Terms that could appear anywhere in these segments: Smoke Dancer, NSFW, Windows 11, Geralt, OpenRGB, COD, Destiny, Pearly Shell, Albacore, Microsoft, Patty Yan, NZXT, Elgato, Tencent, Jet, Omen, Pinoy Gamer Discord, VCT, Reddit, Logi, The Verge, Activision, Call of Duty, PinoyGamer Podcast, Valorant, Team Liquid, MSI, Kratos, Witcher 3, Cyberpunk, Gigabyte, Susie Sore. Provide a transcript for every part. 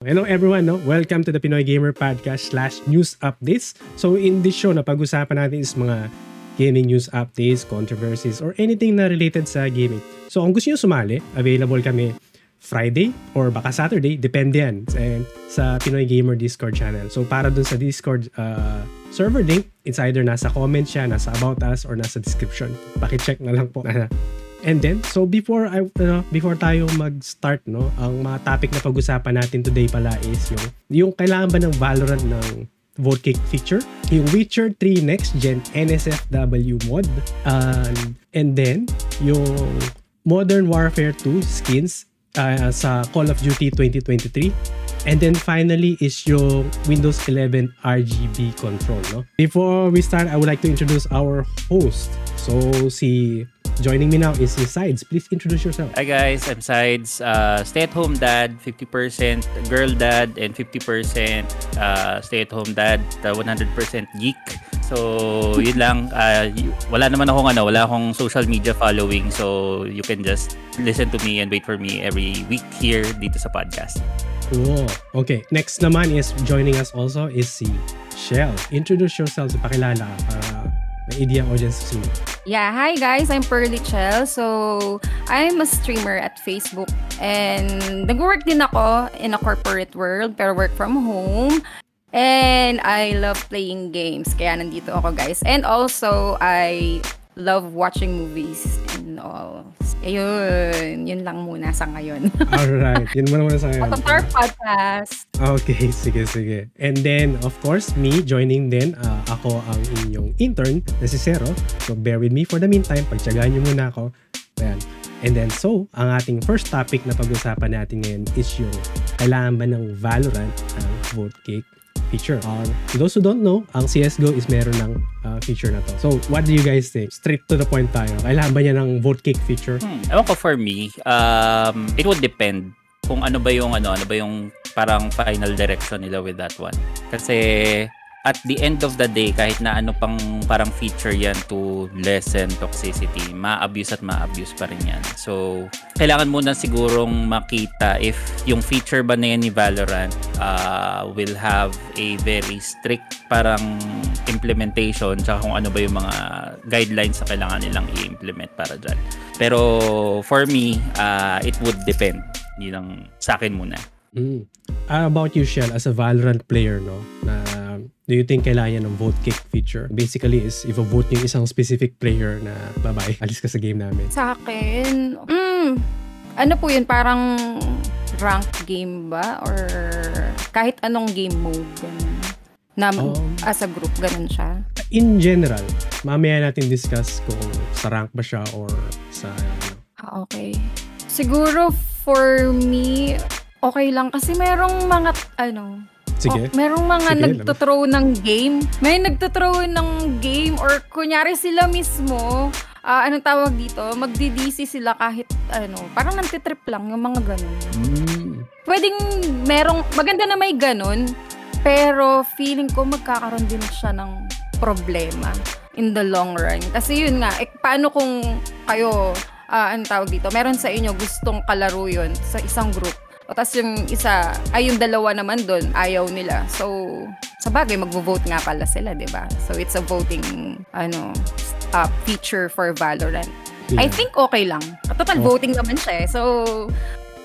Hello everyone, no? Welcome to the Pinoy Gamer Podcast / News Updates. So in this show, napag-usapan natin is mga gaming news updates, controversies, or anything na related sa gaming. So kung gusto nyo sumali, available kami Friday or baka Saturday, depende yan, sa Pinoy Gamer Discord channel. So para dun sa Discord server link, it's either nasa comment siya, nasa about us, or nasa description. Pakicheck na lang po. And then, so before tayo mag-start, no, ang mga topic na pag-usapan natin today pala is yung kailangan ba ng Valorant ng vote kick feature, yung Witcher 3 Next Gen NSFW mod, and then yung Modern Warfare 2 skins sa Call of Duty 2023. And then finally is yung Windows 11 RGB control, no? Before we start, I would like to introduce our host. So joining me now is Sides. Please introduce yourself. Hi guys, I'm Sides. Stay-at-home dad, 50% girl dad, and 50% stay-at-home dad, 100% geek. So, yun lang. Wala naman akong wala akong social media following. So, you can just listen to me and wait for me every week here dito sa podcast. Cool. Okay. Next naman is joining us also is si Shell. Introduce yourself, pakilala para may idea audience to see. Yeah, hi guys, I'm Pearly Shell. So, I'm a streamer at Facebook and nag-work din ako in a corporate world pero work from home. And I love playing games kaya nandito ako guys. And also, I love watching movies and all. Ayun, yun lang muna sa ngayon. Alright, yun muna sa ngayon. Our podcast. Okay, sige. And then, of course, me joining din, ako ang inyong intern na si Zero. So, bear with me for the meantime. Pagtyagaan nyo muna ako. Ayan. And then, so, ang ating first topic na pag-usapan natin ngayon is yung kailangan ba ng Valorant ang vote kick feature. To those who don't know, ang CSGO is meron ng feature na to. So, what do you guys think? Straight to the point tayo. Kailangan ba niya ng vote kick feature? Ewan ko, for me, it would depend kung ano ba yung parang final direction nila with that one. Kasi at the end of the day, kahit na ano pang parang feature yan to lessen toxicity, ma-abuse pa rin yan. So, kailangan muna sigurong makita if yung feature ba na yan ni Valorant will have a very strict parang implementation, tsaka kung ano ba yung mga guidelines na kailangan nilang i-implement para dyan. Pero for me, it would depend. Yun ang sa akin muna. About you, Shell, as a Valorant player, no? Do you think kailangan ng vote kick feature? Basically is if vote yung isang specific player na bye-bye, alis ka sa game namin. Sa akin, ano po yun? Parang ranked game ba? Or kahit anong game mode ganun, na as a group, ganun siya? In general, mamaya natin discuss kung sa rank ba siya or sa okay. Siguro for me, okay lang kasi merong mga nagtutrow ng game. May nagtutrow ng game or kunyari sila mismo, anong tawag dito? Magdi-DC sila kahit parang nagtitrip lang yung mga ganun. Pwedeng merong maganda na may ganun, pero feeling ko magkakaroon din siya ng problema in the long run. Kasi yun nga, paano kung kayo anong tawag dito? Meron sa inyo gustong kalaro yun sa isang group. O tas yung isa, yung dalawa naman doon, ayaw nila. So, sabagay, magvo-vote nga pala sila, diba? So, it's a voting, feature for Valorant. Yeah. I think okay lang. Total voting naman siya eh. So,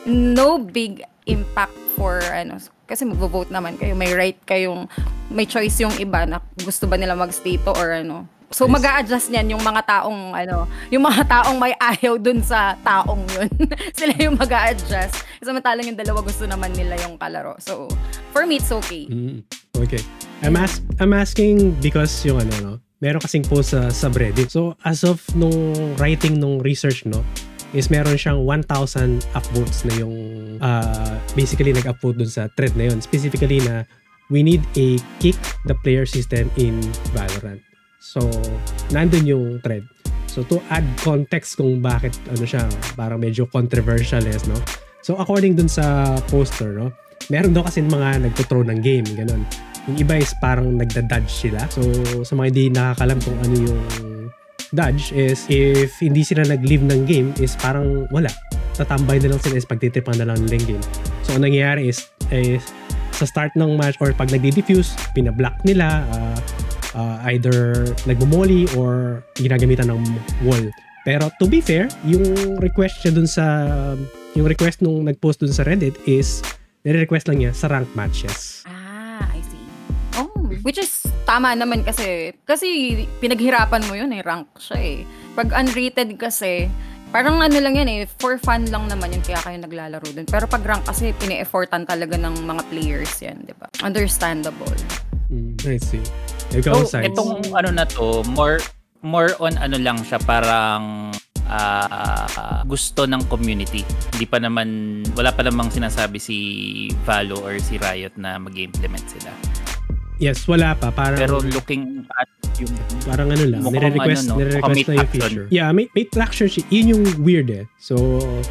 no big impact for, kasi magvo-vote naman kayo. May right kayong, may choice yung iba na gusto ba nila mag-stay to or . So, mag-a-adjust niyan yung mga taong, may ayaw dun sa taong yun. Sila yung mag-a-adjust. Samantalang yung dalawa gusto naman nila yung kalaro. So, for me, it's okay. Okay. I'm asking because yung meron kasing post sa subreddit. So, as of nung research, is meron siyang 1,000 upvotes na yung basically nag-upvote dun sa thread na yun. Specifically na, we need a kick the player system in Valorant. So, nandun yung thread. So, to add context kung bakit siya, parang medyo controversial is, no? So, according dun sa poster, no? Meron daw kasi mga nagtutrow ng game, ganun. Yung iba is parang nagda-dodge sila. So, sa mga hindi nakakalam kung ano yung dodge is if hindi sila nag-leave ng game is parang wala. Tatambay na lang sila is pagtitripan na lang nila yung game. So, ang nangyayari is eh, sa start ng match or pag nagdi-defuse, pinablock nila, either nagmumoli or ginagamitan ng wall. Pero to be fair, yung request niya dun sa, yung request nung nagpost dun sa Reddit is, nire-request lang niya sa ranked matches. Ah, I see. Oh, which is tama naman kasi, kasi pinaghirapan mo yun eh, rank siya eh. Pag unrated kasi, parang ano lang yan eh, for fun lang naman yun, kaya kayo naglalaro dun. Pero pag rank kasi, pine-effortan talaga ng mga players yan, di ba? Understandable. I see. Ikaw, so, sides. Itong ano na to, more on ano lang siya, parang gusto ng community. Hindi pa naman, wala pa namang sinasabi si Valo or si Riot na mag-implement sila. Yes, wala pa. Parang, pero looking at yung... Parang ano lang, nire-request, ano, no? Nire-request na yung feature. Yeah, may traction siya. Yun yung weird eh. So,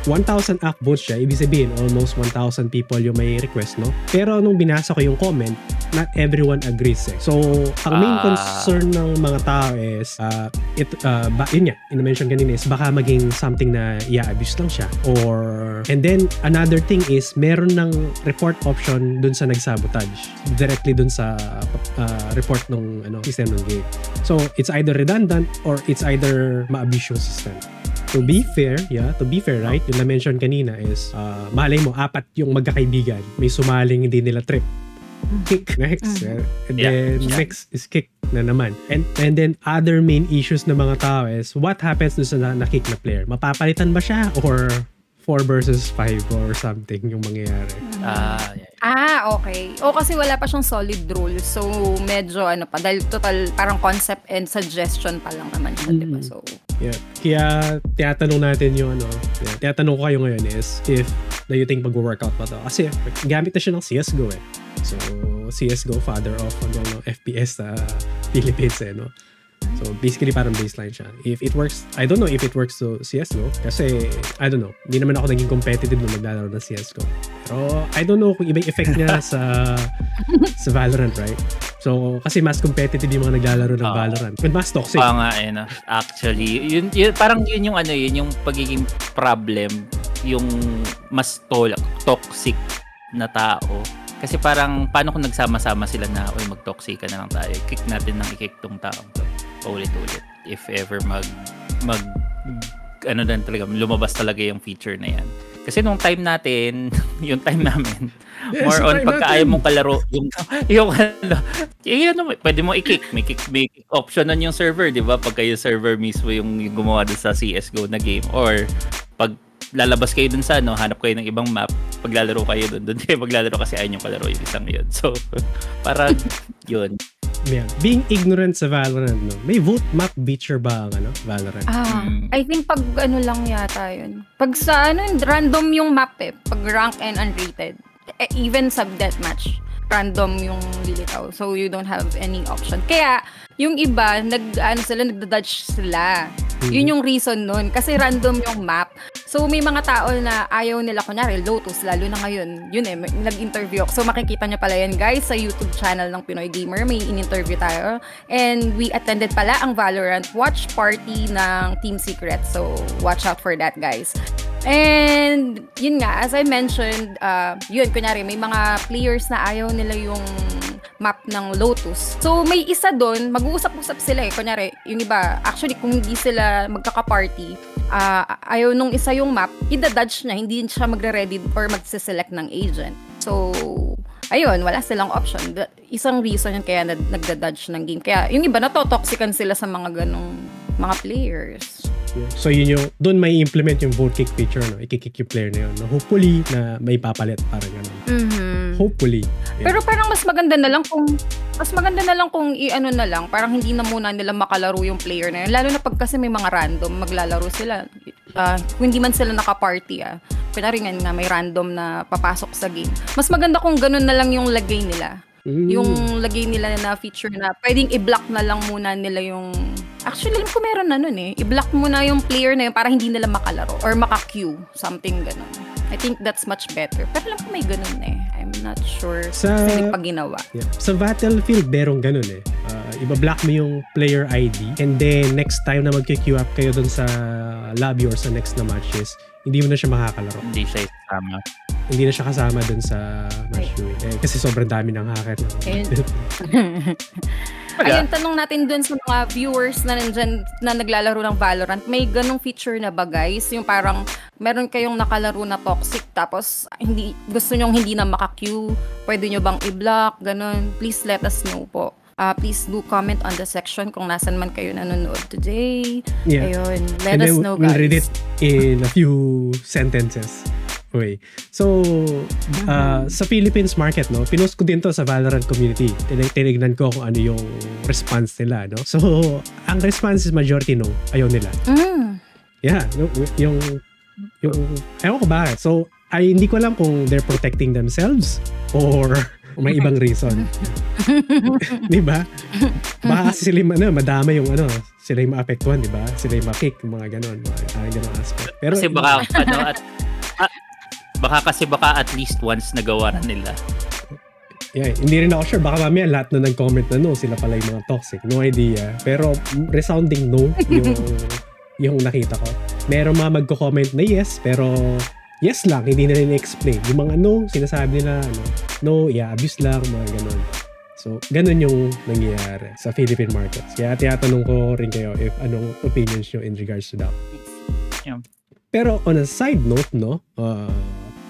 1,000 upvotes siya. Ibig sabihin, almost 1,000 people yung may request, no? Pero nung binasa ko yung comment, not everyone agrees eh. So, ang main concern ng mga tao is, yun nga, in-mention kanina is, baka maging something na i-abuse lang siya. Or, and then, another thing is, meron ng report option dun sa nagsabotage. Directly dun sa report ng ano, system ng game. So, it's either redundant or it's either ma-abuse yung system. To be fair, right? Yung na-mention kanina is, malay mo, apat yung magkakaibigan. May sumaling hindi nila trip. Kick na hex. And then next is kick na naman. And then other main issues ng mga tao is what happens to sa na-kick na player? Mapapalitan ba siya or 4 versus 5 or something yung mangyayari? Okay. O kasi wala pa siyang solid rule. So medyo ano pa. Dahil total parang concept and suggestion pa lang naman siya, di ba? So, yeah. Kaya tiyatanong natin yung ano. Yeah. Tiyatanong ko kayo ngayon is if do you think mag-workout pa to? Kasi gamit na siya ng CSGO eh. So, CSGO, father of ano, FPS sa Philippines eh, no? So, basically, parang baseline siya. If it works, I don't know if it works to CSGO. Kasi, I don't know. Hindi naman ako naging competitive nung naglalaro ng CSGO. Pero, I don't know kung iba yung effect niya sa Valorant, right? So, kasi mas competitive yung mga naglalaro ng Valorant. And mas toxic. Oo nga, eh, no? Actually, yun, parang yun yung ano, yun yung pagiging problem, yung mas toxic na tao. Kasi parang, paano kung nagsama-sama sila na, uy, mag-toxica na lang tayo. Kick natin ng i-kick tong taong to. Paulit-ulit. If ever lumabas talaga yung feature na yan. Kasi nung time natin, yung time namin, more on pagka ayaw mong kalaro, yung ano, pwede mo i-kick. May kick option on yung server, di ba? Pagka yung server mismo yung gumawa dun sa CSGO na game. Or, pag lalabas kayo dun sa ano, hanap kayo ng ibang map, paglalaro kayo dun kayo maglalaro kasi ayun yung palaro yung isang yun. So, parang yun. Yeah. Being ignorant sa Valorant, no? May vote map beater ba ang ano, Valorant? I think pag ano lang yata yun. Pag sa ano, random yung map eh. Pag rank and unrated. Even sub deathmatch, random yung lilitaw. So, you don't have any option. Kaya, yung iba, nagda-dodge sila. Yun yung reason nun. Kasi random yung map. So, may mga tao na ayaw nila. Kunyari, Lotus, lalo na ngayon. Yun eh, nag-interview ako. So, makikita nyo pala yan, guys, sa YouTube channel ng Pinoy Gamer. May in-interview tayo. And we attended pala ang Valorant Watch Party ng Team Secret. So, watch out for that, guys. And, yun nga, as I mentioned, yun, kunyari, may mga players na ayaw nila yung map ng Lotus. So, may isa doon, mag-uusap-usap sila eh. Kunyari, yung iba, actually, kung hindi sila magkaka-party, ayaw nung isa yung map, ida-dodge niya, hindi siya magre-ready or magsiselect ng agent. So, ayun, wala silang option. Isang reason yun kaya nagda-dodge ng game. Kaya, yung iba, natotoxican sila sa mga ganong mga players. So yun yung, doon may implement yung vote kick feature, no? Ikikick yung player na yun, no? Hopefully na may papalit, parang gano'n. Hopefully. Yeah. Pero parang mas maganda na lang kung i-ano na lang, parang hindi na muna nila makalaro yung player na yun. Lalo na pag kasi may mga random, maglalaro sila. Kung hindi man sila nakaparty pinaringan nga may random na papasok sa game. Mas maganda kung ganun na lang yung lagay nila. Yung lagay nila na feature na pwedeng i-block na lang muna nila yung... Actually, alam ko meron na nun eh. I-block muna yung player na yun para hindi nila makalaro or maka-queue. Something ganun. I think that's much better. Pero alam ko may ganun eh. I'm not sure kasi pag ginawa. Yeah. Sa Battlefield, merong ganun eh. Iba-block mo yung player ID and then next time na mag-queue up kayo dun sa lobby or sa next na matches, hindi mo na siya makakalaro. Hindi siya isama. hindi na siya kasama dun sa match viewing. Eh, kasi sobrang dami ng hacker. Ayun, tanong natin dun sa mga viewers na nandyan, na naglalaro ng Valorant, may ganong feature na ba, guys? Yung parang meron kayong nakalaro na toxic tapos hindi, gusto nyong hindi na maka-queue, pwede nyo bang i-block, ganun? Please let us know po. Please do comment on the section kung nasan man kayo nanonood today. Yeah. Ayun, let us know, guys. And then we'll read it in a few sentences. Okay. So, sa Philippines market, no, pinost ko din to sa Valorant community. Tinignan ko kung ano yung response nila, no. So, ang response is majority no, ayaw nila. Mm. Yeah, no, yung ayaw ko bakit. So, ay hindi ko alam kung they're protecting themselves or may ibang reason. Di ba? Baka sila madama yung ano, sila yung maapektuhan, di ba? Sila yung ma-kick, mga ganon, mga ganong aspect. Pero, kasi baka, ano, baka at least once nagawa na nila. Yeah, hindi rin ako sure. Baka mamaya lahat na nag-comment na no, sila pala yung mga toxic. No idea. Pero resounding no yung nakita ko. Meron mga magko-comment na yes, pero yes lang, hindi na rin explain. Yung mga no, sinasabi nila, no, abuse lang, mga ganun. So, ganun yung nangyayari sa Philippine markets. Kaya tiyatanong ko rin kayo if anong opinions nyo in regards to that. Yeah. Pero on a side note, no,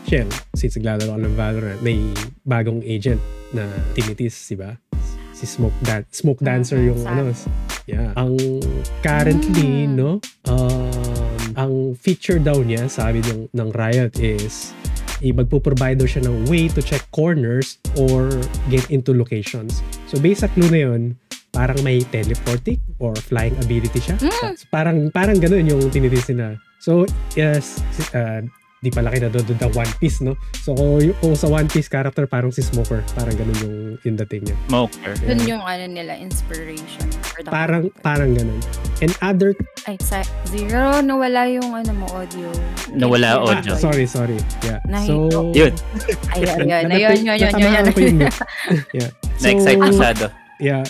Shell, since naglalaro ng Valorant, may bagong agent na tinitis, di ba? Si Smoke Dancer yung ano. Yeah. Ang currently, no, ang feature daw niya, sabi ng Riot is magpo-provide daw siya ng way to check corners or get into locations. So based sa clue na yun, parang may teleporting or flying ability siya. So, parang ganun yung tinitisin na. So yes, di pala kayo nadodood na One Piece, no? So kung sa One Piece character, parang si Smoker. Parang ganun yung dating niya. Smoker. Yun yung ano nila, inspiration. Parang ganun. And other... Ay, zero, nawala yung ano mo, audio. Nawala audio. Ah, sorry. Yeah. So... Yun. Ayun. Yeah. So, na-excite masyado. Yeah.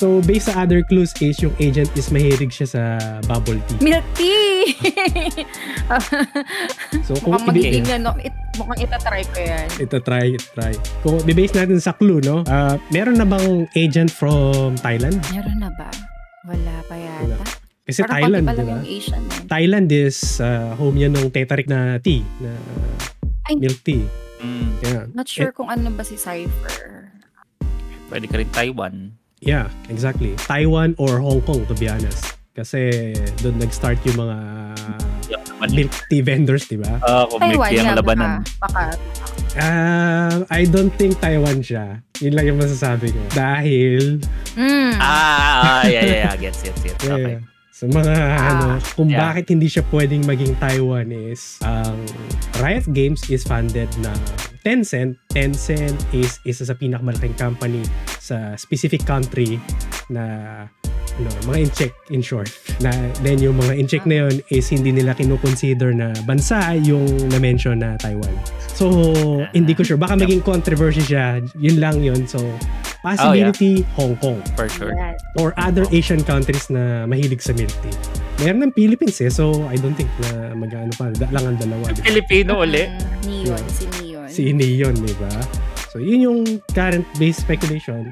So, based sa other clues is yung agent is mahilig siya sa bubble tea. Milk tea! So, mukhang magiging ano, mukhang itatry ko yan. Itatry. Kung bibase natin sa clue, no? Meron na bang agent from Thailand? Meron na ba? Wala pa yata. Wala. Kasi parang Thailand, di ba? Asian, eh. Thailand is home yan ng tetarik na tea, na milk tea. Yeah. Not sure kung ano ba si Cypher. Pwede ka rin Taiwan. Yeah, exactly. Taiwan or Hong Kong, to be honest. Kasi doon nag-start yung mga milk tea vendors, di ba? Taiwan siya labanan. I don't think Taiwan siya. Yun lang yung masasabi ko. Dahil... Yeah. Gets it. Okay. Yeah. So, mga bakit hindi siya pwedeng maging Taiwan is Riot Games is funded na Tencent. Tencent is isa sa pinakamalaking company sa specific country na mga in-check, in short. Na, then yung mga in-check na yun is hindi nila kinukonsider na bansa yung na-mention na Taiwan. So, hindi ko sure. Baka maging controversy siya. Yun lang yun. So, possibility, Hong Kong. For sure. Or other Asian countries na mahilig sa milk tea. Meron ng Philippines eh. So, I don't think na mag-ano pa. Lang ang dalawa. Diba? Filipino uli. Neon. Si Neon, diba? So, yun yung current based speculation.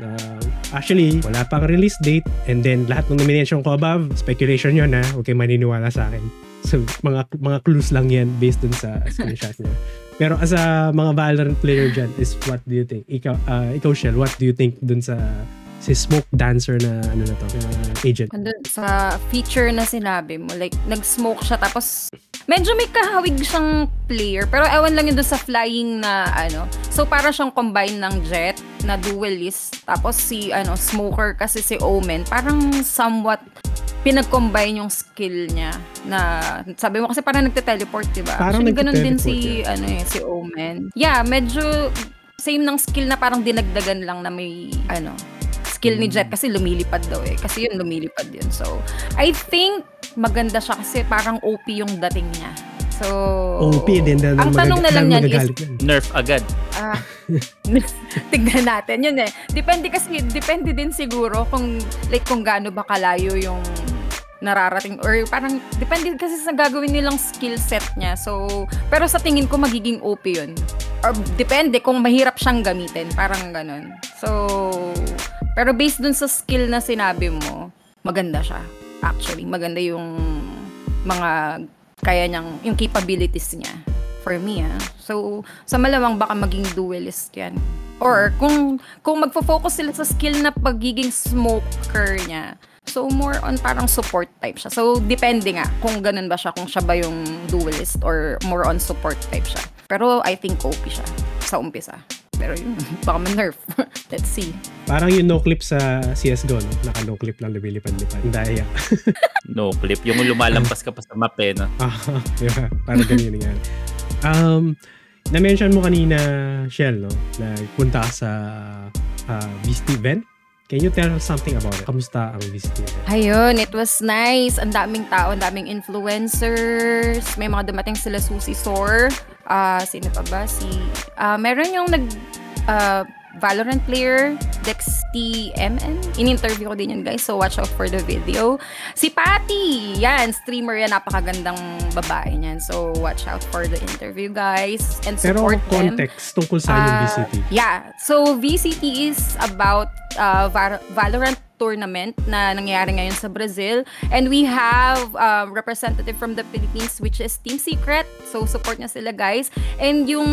Actually, wala pang release date. And then, lahat ng nomination ko above, speculation yun ha. Okay, maniniwala sa akin. So, mga clues lang yan based dun sa screenshot niya. Pero as a mga Valorant player dyan, is what do you think? Ikaw, Shell, what do you think dun sa si Smoke Dancer na agent? Sa feature na sinabi mo, like, nag-smoke siya tapos medyo may kahawig siyang player, pero ewan lang yun doon sa flying na ano. So, parang siyang combine ng Jet na duelist, tapos si Smoker kasi si Omen, parang somewhat pinag-combine yung skill niya na sabi mo kasi parang nagte-teleport, diba? Parang actually, ganun din si si Omen. Yeah, medyo same ng skill na parang dinagdagan lang na may skill ni Jet kasi lumilipad daw eh. Kasi yun, lumilipad yun. So, I think maganda siya kasi parang OP yung dating niya. So, OP din. Ang tanong na lang yan is... Nerf agad. Tignan natin. Yun eh. Depende din siguro kung gaano ba kalayo yung nararating or parang depende kasi sa gagawin nilang skill set niya. So, pero sa tingin ko magiging OP yun. or depende kung mahirap siyang gamitin, parang ganun. So, pero based dun sa skill na sinabi mo, maganda siya. Actually, maganda yung mga kaya niyang, yung capabilities niya. For me, ah. So, sa malamang baka maging duelist yan. Or, kung magfo-focus sila sa skill na pagiging smoker niya, so, more on parang support type siya. So, depende nga kung ganun ba siya, kung siya ba yung duelist or more on support type siya. Pero, I think OP siya sa umpisa. Pero yun, baka man-nerf. Let's see. Parang yung no-clip sa CSGO, no? Naka-no-clip lang, lumilipad-lipad. Ang daya. No-clip. Yung lumalampas ka pa sa map, eh, no? Diba? Parang ganyan nga. Na-mention mo kanina, Shell, no? Nagpunta ka sa VCT event. Can you tell us something about it? Kamusta ang VCT? Ayun, it was nice. Ang daming tao, ang daming influencers. May mga dumating sila Susie Sore. Sino pa ba? Meron yung Valorant player, DexTMN. In-interview ko din yun, guys. So, watch out for the video. Si Patty! Yan, streamer yan. Napakagandang babae niyan. So, watch out for the interview, guys. And support them. Pero context tungkol sa yung VCT. Yeah. So, VCT is about Valorant tournament na nangyayari ngayon sa Brazil. And we have representative from the Philippines, which is Team Secret. So, support niya sila, guys. And yung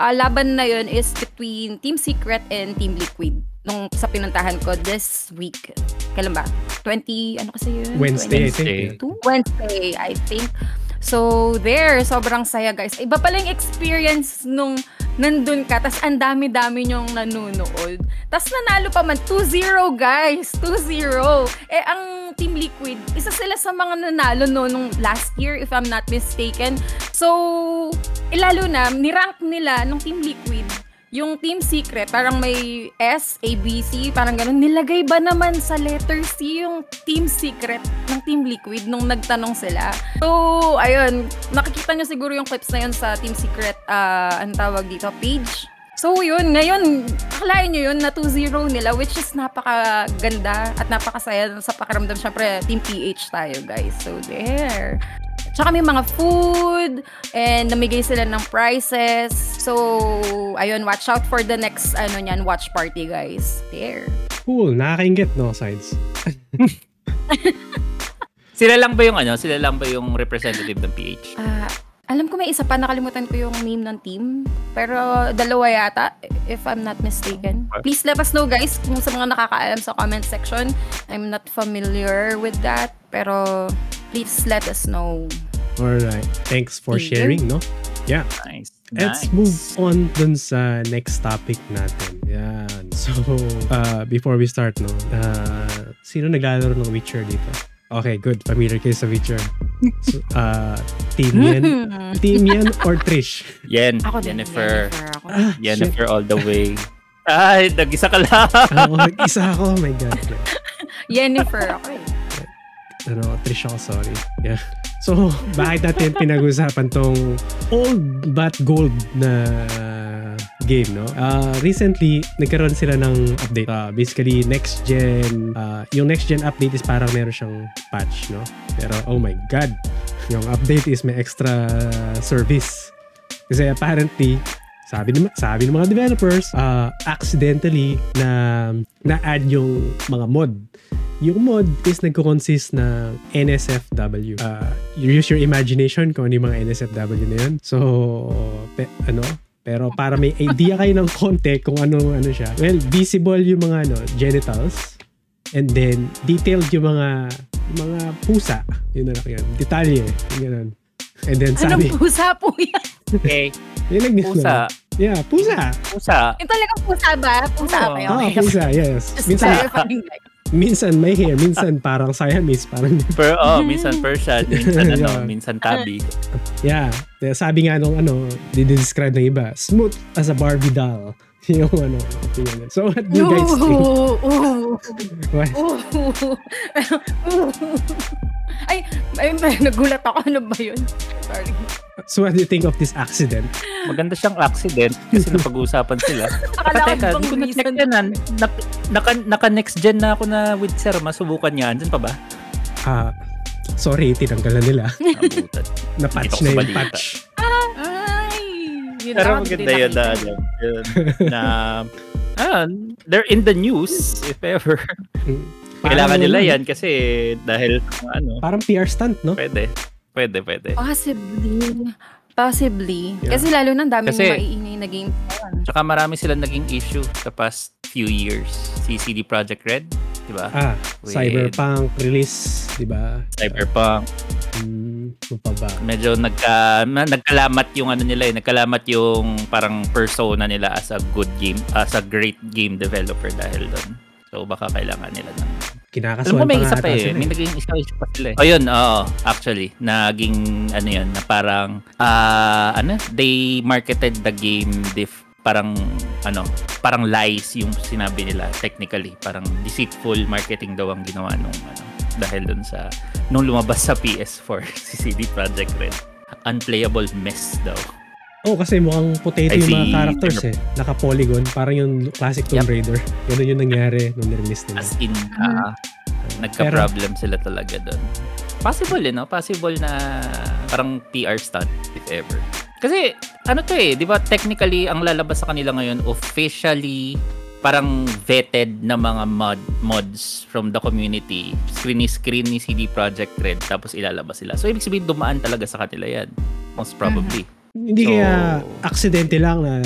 laban na yun is between Team Secret and Team Liquid. Nung sa pinuntahan ko this week. Kailan ba? 20, ano kasi yun? Wednesday, 20, I think. Wednesday, I think. So, there, sobrang saya, guys. Iba pala yung experience nung nandun ka, tas ang dami-dami nyong nanunood. Tas nanalo pa man, 2-0 guys, 2-0. Eh, ang Team Liquid, isa sila sa mga nanalo no, nung last year, if I'm not mistaken. So, lalo na, nirank nila nung Team Liquid, yung Team Secret, parang may S, A, B, C, parang ganun. Nilagay ba naman sa letter C yung Team Secret ng Team Liquid nung nagtanong sila? So, ayun, nakikita nyo siguro yung clips na yun sa Team Secret, ang tawag dito, page. So yun, ngayon, akalain nyo yun na 2-0 nila, which is napakaganda at napakasaya sa pakiramdam. Siyempre, Team PH tayo, guys. So there. Tsaka may mga food, and namigay sila ng prizes. So, ayun, watch out for the next, ano nyan, watch party, guys. There. Cool, nakakaingit, no, sides? Sila lang ba yung representative ng PH? Alam ko may isa pa, nakalimutan ko yung name ng team. Pero dalawa yata, if I'm not mistaken. Please let us know, guys, kung sa mga nakakaalam sa comment section. I'm not familiar with that. Pero please let us know. Alright. Thanks for sharing, no? Yeah. Nice. Let's move on dun sa next topic natin. Yan. So, before we start, no? Sino naglalaro ng Witcher dito? Okay, good. Familiar kayo sa Witcher. So, Team Yan. Team Yan or Trish? Yan. Ako Jennifer all the way. Ay, nag-isa ka lang. Nag-isa ako. Oh my God. Jennifer ako eh. Ano, Trish ako, sorry. Yeah. So, bakit natin pinag-usapan tong old but gold na game, no? Recently, nagkaroon sila ng update. Basically, next gen, yung next gen update is parang meron siyang patch, no? Pero, oh my God, yung update is may extra service. Kasi apparently, sabi ng mga developers, accidentally na-add yung mga mod. Yung mod is nagko-consist na NSFW. You use your imagination kung ano yung mga NSFW na yun. So, Pero para may idea kayo ng konti kung ano siya. Well, visible yung mga genitals. And then, detailed yung mga pusa. Yun na lang yan. Detalye. Yung ganun. And then sabi... Anong pusa po yan? Okay. Pusa. Yeah, pusa. Pusa. Yung talagang pusa ba? Pusa ba yun? Oo, pusa. Yes. Minsan may hair, minsan parang Siamese, parang pero minsan Persian, minsan minsan tabi. Yeah, sabi nga nung describe ng iba, smooth as a Barbie doll. Yung So what do you guys think? What? Ay, nagulat ako. Ano ba yun? Sorry. So what do you think of this accident? Maganda siyang accident kasi napag-uusapan sila. Teka, hindi ko na-check yan. Naka-next gen na ako na with Sir. Masubukan niya. Andyan pa ba? Sorry, tinanggalan nila. Napatch na yung patch. Ay! yun pero lang maganda yun na, they're in the news, if ever. Kailangan nila yan kasi dahil parang PR stunt, no? Pwede. Possibly. Yeah. Kasi lalo nang daming maiingay na game. Tsaka marami silang naging issue the past few years. Si CD Projekt Red, di ba? Ah, with Cyberpunk release, di ba? Cyberpunk. Medyo nagkalamat yung nagkalamat yung parang persona nila as a good game, as a great game developer dahil doon. So baka kailangan nila ng kinakasuhan pa nga ata. May naging isa pa sila eh. Oh, yun. Oo. Actually, naging yun, na parang, they marketed the game parang lies yung sinabi nila technically. Parang deceitful marketing daw ang ginawa nung, dahil dun sa, nung lumabas sa PS4 si CD Projekt Red. Unplayable mess daw. Oh, kasi mukhang potato yung mga characters eh. Naka-polygon. Parang yung classic Tomb Raider. Ganun yung nangyari nung release nila. As in, nagka-problem sila talaga doon. Possible, no? Possible na parang PR stunt, if ever. Kasi, di ba, technically, ang lalabas sa kanila ngayon, officially, parang vetted na mga mods from the community. Screen ni CD Projekt Red, tapos ilalabas sila. So, ibig sabihin, dumaan talaga sa kanila yan. Most probably. Hindi kaya aksidente lang na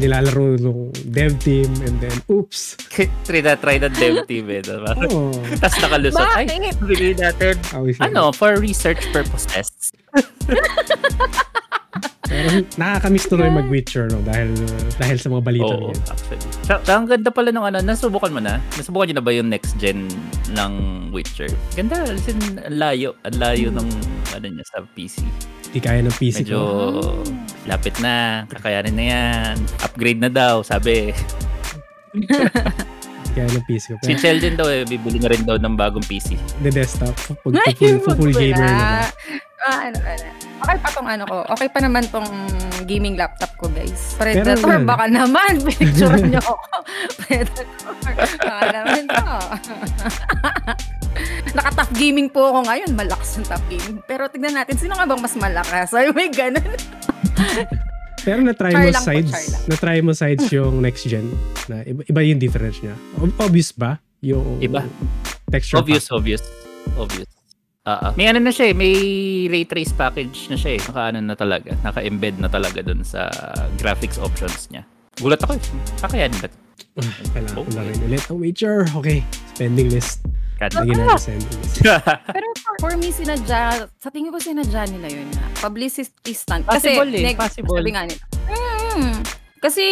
nilalaro nung dev team and then, oops. try that dev team eh. Oh. Tapos nakalusot. Ay, bigay natin. For research purposes. Nakakamiss tuloy mag-Witcher, no? Dahil sa mga balita niya. Actually. So, ang ganda pala nung nasubukan mo na? Nasubukan niyo na ba yung next gen ng Witcher? Ganda, layo ng niya sa PC. Di kaya ng PC medyo ko. Lapit na, kakayanin na yan. Upgrade na daw, sabi. Di kaya ng PC ko. Si Sheldon daw, bibili na rin daw ng bagong PC. The desktop. Full gamer na. Okay pa tong ko. Okay pa naman tong gaming laptop ko, guys. Predator, baka naman. Picture nyo ako. Predator, baka naman to. Naka-top gaming po ako ngayon. Malakas yung top gaming. Pero tignan natin, sino nga bang mas malakas? Ay, may ganun. Pero na-try mo sides yung next gen. Na iba yung difference niya. Obvious ba? Yung iba. Texture obvious. May na siya eh, may ray trace package na siya eh. Naka-embed na talaga dun sa graphics options niya. Gulat ako eh. Kakayanin ba? Kailangan ko lang rin ulit ang Witcher. Okay, spending list. Pero for me, sinadya, sa tingin ko sinadya nila yun na. Publicity stunt. Possible kasi, possible. Sabi nga nila. Kasi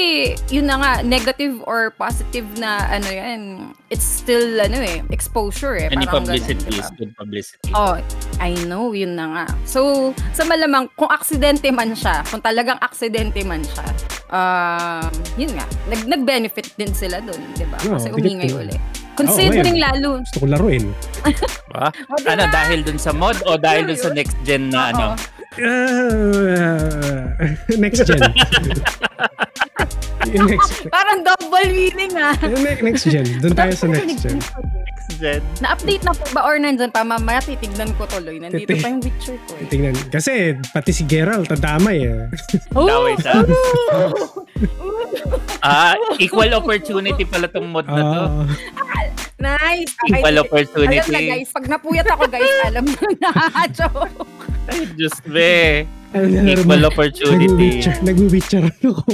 yun na nga, negative or positive na it's still exposure eh. Any publicity is good publicity. Oh, I know, yun na nga. So, sa malamang, kung aksidente man siya, kung talagang aksidente man siya, yun nga, nag-benefit din sila dun, di ba? Kasi umingay ulit. Considering lalo. Gusto ko laruin. Dahil dun sa mod o dahil dun sa next gen na next gen. Parang double meaning next gen. Doon tayo sa next gen. Na-update na po ba or nandyan pa? Mamaya titignan ko tuloy. Nandito pa yung Witcher ko. Titignan. Kasi pati si Geralt nadamay eh. Daway siya. Equal opportunity pala tong mod na to. Nice. Equal opportunity. Alam na guys, pag napuyat ako guys, alam mo na. Ay, Diyos me. Equal opportunity. Nag-Witcher ako.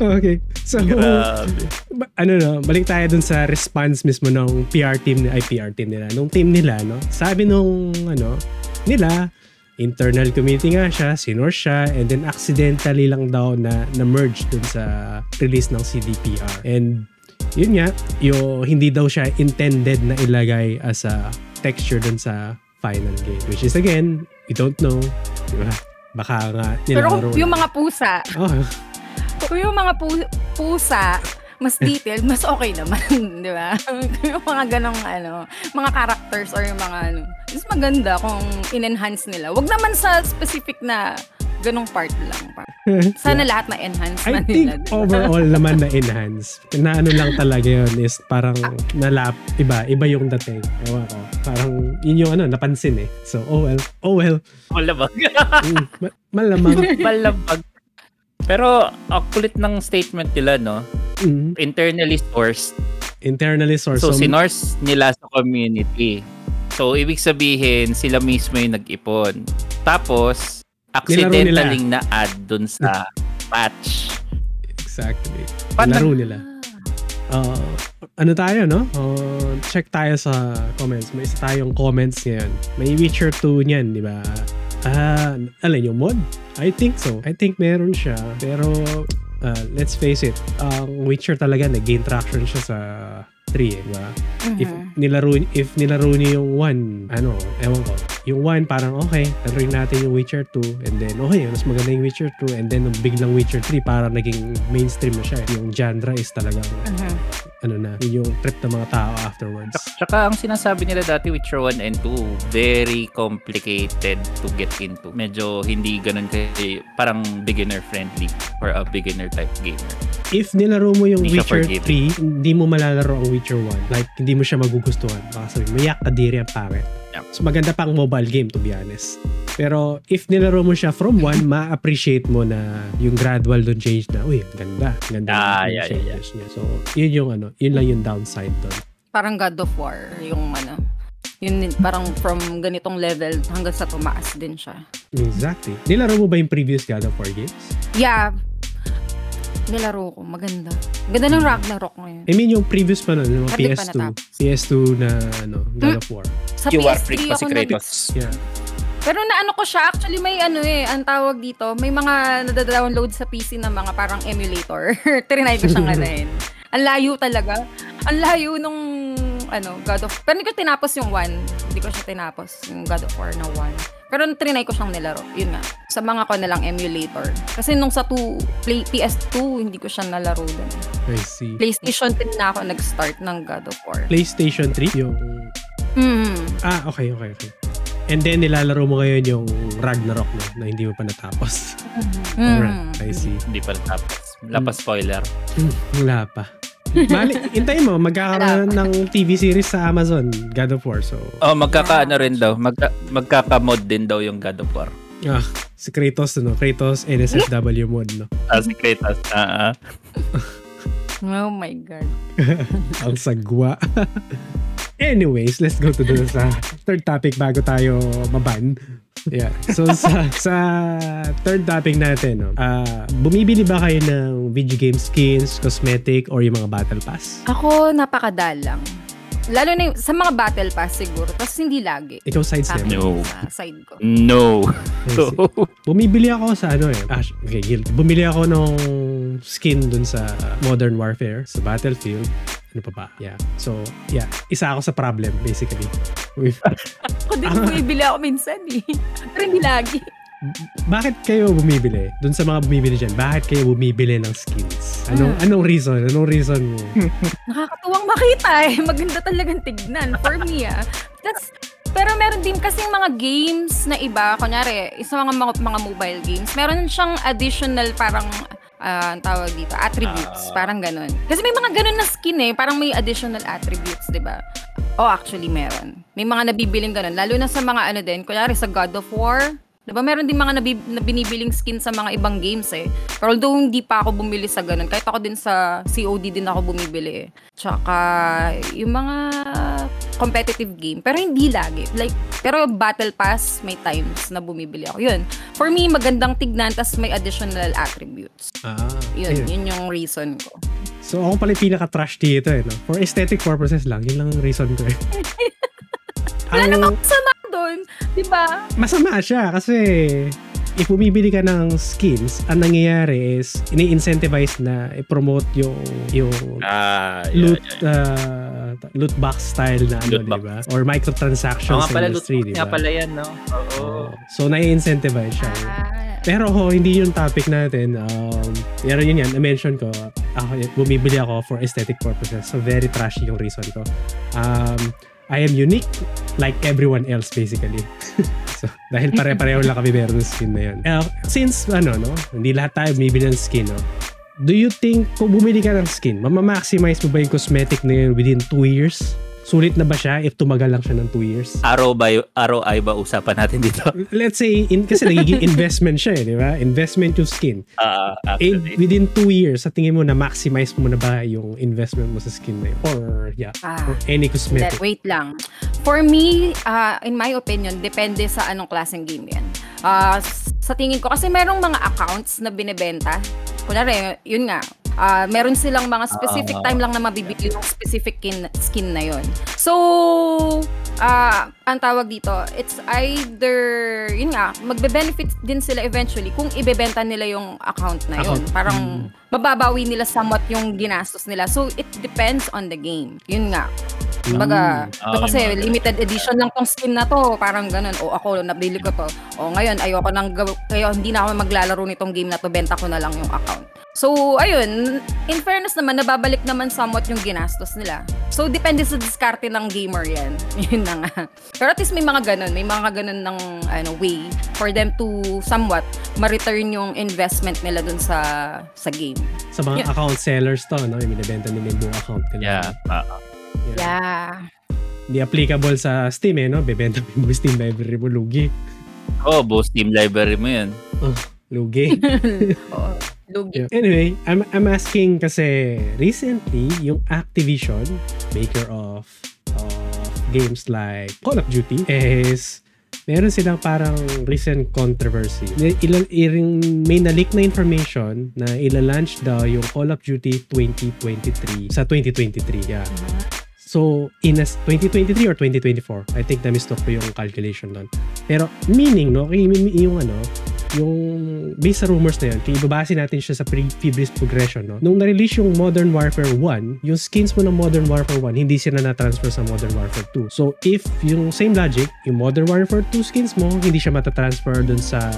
Okay. So, balik tayo dun sa response mismo ng PR team nila. No? Sabi nung, nila, internal community nga siya, sinor siya, and then accidentally lang daw na merge dun sa release ng CDPR. And, yun nga, hindi daw siya intended na ilagay as a texture dun sa final game. Which is, again, we don't know. Diba? Baka nga nilaro. Pero yung mga pusa. Kung yung mga pusa, mas detailed, mas okay naman, di ba? Kung yung mga ganong, mga characters or yung mga, mas maganda kung in-enhance nila. Wag naman sa specific na ganung part lang. Sana lahat na-enhance na nila. I think overall naman na-enhance. Na ano lang talaga yun is parang iba yung dating. Ewan ko. Parang yun yung ano, napansin eh. So, oh well. Malabag. Malamang. Malabag. Pero, kulit ng statement nila, no? Mm-hmm. Internally sourced. So, sinorse nila sa community. So, ibig sabihin, sila mismo yung nag-ipon. Tapos, accidentaling na-add dun sa patch. Exactly. Laro nila. Ano tayo, no? Check tayo sa comments. May isa tayong comments ngayon. May Witcher 2 niyan, di ba? Alin yung mod? I think so. I think meron siya. Pero, let's face it. Ang Witcher talaga, nag-gain traction siya sa 3, eh, diba? Uh-huh. If nilaro niyo yung 1, ano, ewan ko. Yung 1, parang okay, laruin natin yung Witcher 2, and then, okay, mas maganda yung Witcher 2, and then, nung biglang Witcher 3, parang naging mainstream na siya. Yung genre is talagang, ano na, yung trip ng mga tao afterwards. Tsaka, ang sinasabi nila dati, Witcher 1 and 2, very complicated to get into. Medyo hindi ganun kay parang beginner-friendly or a beginner-type gamer. If nilaro mo yung Witcher 3, hindi mo malalaro ang Witcher 1. Like, hindi mo siya magugustuhan. Baka sabi, mayak ka diri ang pangit. So, maganda pa ang mobile game, to be honest. Pero, if nilaro mo siya from 1, ma-appreciate mo na yung gradual don't change na, uy, ganda. Yeah. So, yun yung ano, yun lang yung downside doon. Parang God of War, yung ano, yun parang from ganitong level hanggang sa tumaas din siya. Exactly. Nilaro mo ba yung previous God of War games? Yeah. Nilaro ko. Maganda. Ganda ng Ragnarok ngayon. I mean, yung previous pa nun, yung PS2 na ano, God of War. Sa QR PS3 ako yeah. Pero naano ko siya, actually may ano eh, ang tawag dito, may mga nadadownload sa PC na mga parang emulator. Trinay ko siyang ganahin. Ang layo talaga. Ang layo nung ano, God of War. Pero hindi ko tinapos yung 1. Hindi ko siya tinapos yung God of War na 1. Pero trinay ko siyang nilaro. Yun nga. Sa mga ko na lang emulator. Kasi nung sa PS2, hindi ko siya nalaro din. I see. PlayStation 3 na ako nag-start ng God of War. PlayStation 3? Yung... okay. And then, nilalaro mo ngayon yung Ragnarok na hindi mo pa natapos. Alright, I see. Hindi pa natapos. Wala pa spoiler. Wala pa. Mali, hintayin mo, magkakaroon ng TV series sa Amazon, God of War. So, magkakaano rin daw, magkaka-mod din daw yung God of War. Ah, si Kratos, no? Kratos NSFW mod, no? Si Kratos, Oh my God. Ang sagwa. Anyways, let's go to the third topic bago tayo maban. Yeah. So sa third topic natin, no. Bumibili ba kayo ng video game skins, cosmetic or yung mga battle pass? Ako napakadalang. Lalo na sa mga battle pass siguro, kasi hindi lagi. Ikaw side stem? No. Side ko. No. So, bumibili ako sa ano eh. Okay, guilty. Bumili ako ng skin dun sa Modern Warfare, sa Battlefield. Ano pa ba? Yeah. So, yeah. Isa ako sa problem, basically. Ako din bumibili ako minsan eh. Pero hindi lagi. Bakit kayo bumibili? Doon sa mga bumibili dyan, bakit kayo bumibili ng skins? Anong reason? Anong reason mo? Nakakatuwang makita eh. Maganda talagang tignan. For me ah. Pero meron din kasing mga games na iba. Kunyari, isa mga mobile games. Meron siyang additional parang... ang tawag dito, attributes, parang ganun. Kasi may mga ganun na skin eh, parang may additional attributes, diba? Oh, actually meron. May mga nabibiling ganun, lalo na sa mga ano din, kunyari sa God of War, diba meron din mga binibiling skin sa mga ibang games eh. Pero although hindi pa ako bumili sa ganun, kahit ako din sa COD din ako bumibili eh. Tsaka yung mga competitive game, pero hindi lagi. Like, pero battle pass, may times na bumibili ako. Yun. For me, magandang tignan, tas may additional attributes. Yun yung reason ko. So, ako pala yung pinaka-trash dito eh. No? For aesthetic purposes lang, yun lang ang reason ko eh. Wala namang masama doon, diba? Masama siya kasi... If bumibili ka ng skins, ang nangyayari is ini-incentivize na i-promote yung loot box style na ano, di ba? Or microtransactions industry, di ba? Mga pala yan, no? Oo. So, nai-incentivize siya. Pero hindi yung topic natin. Pero yun yan, na-mention ko, bumibili ako for aesthetic purposes. So, very trashy yung reason ko. I am unique like everyone else basically. So, dahil pare-pareho lang kami meron ng skin na yun. Since ano, no, hindi lahat tayo bumibili ng skin, no? Do you think kung bumili ka ng skin, mamamaximize mo ba yung cosmetic na yun within 2 years? Sulit na ba siya if tumagal lang siya ng 2 years? ROI ba usapan natin dito? Let's say, kasi nagiging investment siya eh, di ba? Investment yung skin. Within 2 years, sa tingin mo na maximize mo na ba yung investment mo sa skin na yun? Or any cosmetic? Wait lang. For me, in my opinion, depende sa anong klaseng game yan. Sa tingin ko, kasi merong mga accounts na binibenta. Kunwari, yun nga. Meron silang mga specific time lang na mabibili yung specific skin na yon. So, ang tawag dito, it's either, yun nga, magbe-benefit din sila eventually kung ibebenta nila yung account na yon. Parang mababawi nila somewhat yung ginastos nila. So, it depends on the game. Yun nga. Baga, kasi limited edition lang tong skin na to, parang ganun. O ako, nabili ko to. O ngayon, ayoko nang, kayo, hindi na ako maglalaro nitong game na to, benta ko na lang yung account. So, ayun, in fairness naman, nababalik naman somewhat yung ginastos nila. So, depende sa diskarte ng gamer yan. Yun na nga. Pero at least may mga ganun ng ano, way for them to somewhat ma-return yung investment nila dun sa game. Sa mga yun. Account sellers to, no? Yung binibenta nila yung buong account. Yeah. Yeah. Hindi applicable sa Steam eh, no? Bebenta mo yung Steam library mo, lugi. Oh, buo Steam library mo yan. Oh, lugi. Oo. Oh. Yeah. Anyway, I'm asking kasi recently yung Activision, maker of games like Call of Duty, is meron silang parang recent controversy. May na-leak na information na ila-launch daw yung Call of Duty 2023 sa 2023. Yeah. So, in 2023 or 2024, I think na-mistook ko yung calculation doon. Pero meaning, no, yung ano, yung based sa rumors na yun, kaya ibabase natin siya sa previous progression, no? Nung na-release yung Modern Warfare 1, yung skins mo ng Modern Warfare 1, hindi sila na-transfer sa Modern Warfare 2. So, if yung same logic, yung Modern Warfare 2 skins mo, hindi siya matatransfer dun sa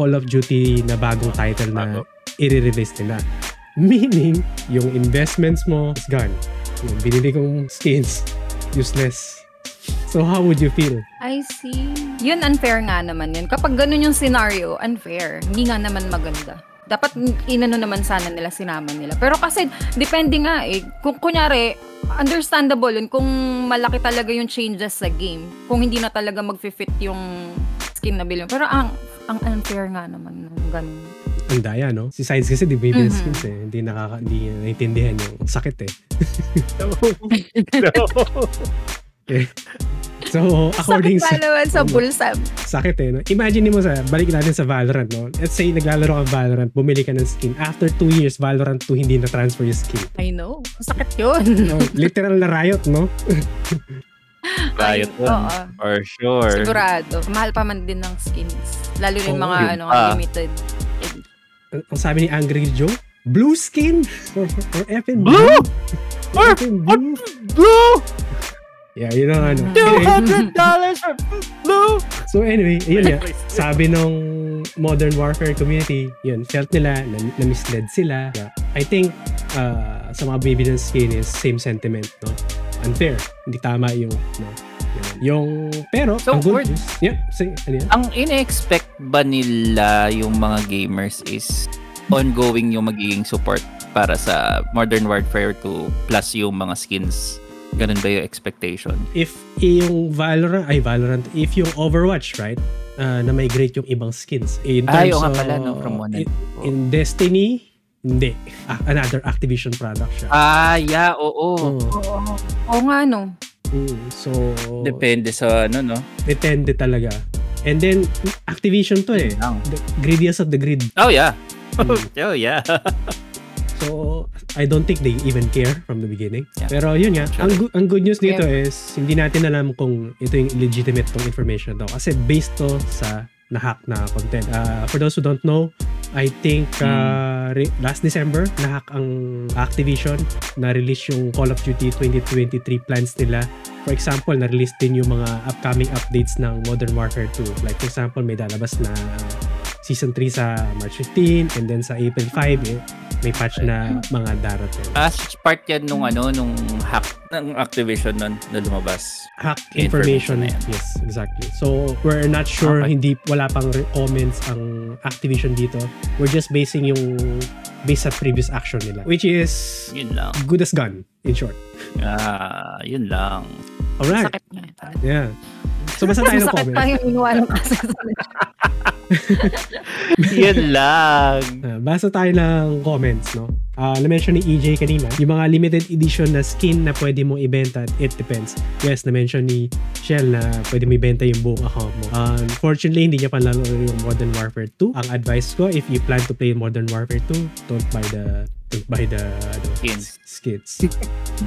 Call of Duty na bagong title na i-release nila. Meaning, yung investments mo is gone. Yung binili kong skins, useless. So, how would you feel? I see. Yun, unfair nga naman yun. Kapag ganun yung scenario, unfair. Hindi nga naman maganda. Dapat inano naman sana nila, sinama nila. Pero kasi, depende nga eh. Kung kunyari, understandable yun kung malaki talaga yung changes sa game. Kung hindi na talaga mag-fit yung skin na bilhin. Pero ang unfair nga naman. Ganun. Ang daya, no? Si Sides kasi, di ba yung skins eh. Hindi naintindihan yung sakit eh. No. Okay. So, according sa... Sakit palawan sa bulsam. Sakit eh, no? Imagine mo balik natin sa Valorant, no? Let's say, naglalaro ka Valorant, bumili ka ng skin. After 2 years, Valorant 2 hindi na-transfer yung skin. I know. Sakit yun. No, literal na Riot, no? Riot yun. For sure. Sigurado. Mahal pa man din ng skins. Lalo na yung mga limited. Ang sabi ni Angry Joe, blue skin? Or effing blue? Blue! Yeah, yun ang ano. $200 for blue! So anyway, yun nga. Sabi nung Modern Warfare community, yun, felt nila, na-misled sila. Yeah. I think, sa mga baby ng skin is same sentiment, no? Unfair. Hindi tama yung, no? Yung, pero, so, ang good news. Yeah, ang in-expect ba nila yung mga gamers is ongoing yung magiging support para sa Modern Warfare 2 plus yung mga skins? Ganun ba yung expectation? If yung Valorant, if yung Overwatch, right? Na-migrate yung ibang skins. In Destiny, hindi. Another Activision product siya. Yeah, oo. Oo nga, no? So, depende sa ano, no? Depende talaga. And then, Activision to eh. The greediest of the greed. Oh, yeah. Oh, yeah. So, I don't think they even care from the beginning. Yeah. Pero yun nga, sure. Ang good news dito is, hindi natin alam kung ito yung legitimate tong information daw. Kasi based to sa na-hack na content. For those who don't know, I think last December, na-hack ang Activision. Na-release yung Call of Duty 2023 plans nila. For example, na-release din yung mga upcoming updates ng Modern Warfare 2. Like for example, may dalabas na Season 3 sa March 15 and then sa April 5 eh, may patch na mga darating. As part yan nung ano, nung hack ng Activision nun na lumabas. Hack information. Yes, exactly. So we're not sure, hindi, wala pang comments ang Activision dito. We're just basing yung based sa previous action nila, which is yun lang. Good as gone, in short. Yun lang. Alright. Sakit na. Yeah. So basta tayo ng comment. Sakit tayo yung inuwan ng yun lang. Basta tayo ng comments, no? Na-mention ni EJ kanina, yung mga limited edition na skin na pwede mong ibenta, it depends. Yes, na-mention ni Shell na pwede mong ibenta yung buong account mo. Unfortunately, hindi niya panlaro yung Modern Warfare 2. Ang advice ko, if you plan to play Modern Warfare 2, don't buy the skins.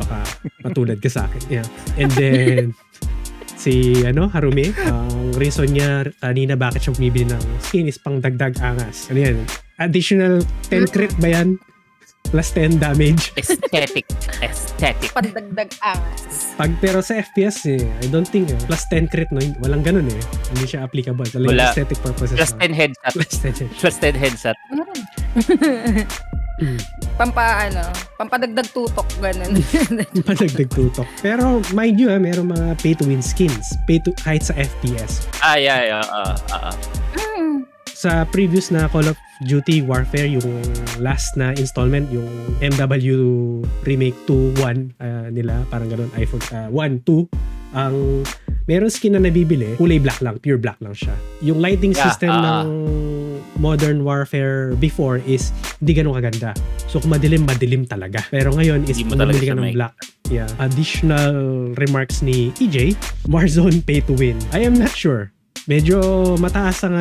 Baka matulad ka sa akin. Yeah. And then si Harumi, ang reason niya kanina bakit siya bumibili ng skin is pang dagdag angas. Ano yan? Additional 10 crit ba yan? Plus 10 damage. Aesthetic. Pandagdag angas. Pero sa FPS I don't think plus 10 crit, no? Walang ganun eh. Hindi siya applicable. Talagang wala. Aesthetic purposes. Plus 10 headshot. Plus 10 headshot. Pampadagdag tutok, ganun. Pampadagdag tutok. Pero mind you, merong mga pay-to-win skins. Kahit sa FPS. Sa previous na Call of Duty Warfare, yung last na installment, yung MW Remake 2-1 nila, parang ganun, iPhone 1-2. Ang meron skin na nabibili, kulay black lang, pure black lang siya. Yung lighting system ng Modern Warfare before is hindi ganun kaganda. So kung madilim talaga. Pero ngayon is bumili ka ng black. Yeah. Additional remarks ni EJ, Warzone pay to win. I am not sure. Medyo mataas ang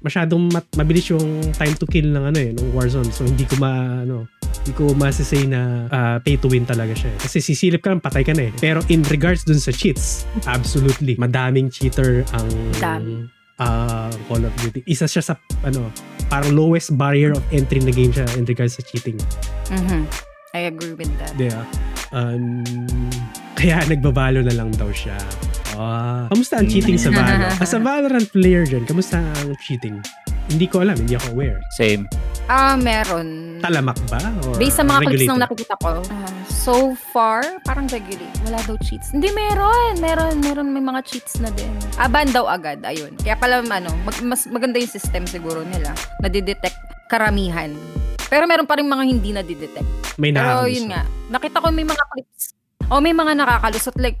masyadong mabilis yung time to kill ng nung Warzone. So hindi ko masasay na pay to win talaga siya. Kasi sisilip ka lang, patay ka na eh. Pero in regards dun sa cheats, absolutely. Madaming cheater ang Call of Duty. Isa siya sa parang lowest barrier of entry na game siya in regards sa cheating. Mm-hmm. I agree with that. Yeah. Kaya nagbabalo na lang daw siya. Kamusta ang cheating sa Valorant? As a Valorant player dyan, kamusta ang cheating? Hindi ko alam, hindi ako aware. Same. Meron. Talamak ba? Or based sa mga clips nang nakikita ko, so far, parang regulate. Wala daw cheats. Hindi, meron. May mga cheats na din. Ban daw agad, ayun. Kaya pala, mas maganda yung system siguro nila. Nadidetect karamihan. Pero meron pa rin mga hindi nadidetect. May nahalos. Pero yun nga, nakita ko may mga clips. May mga nakakalusot. Like,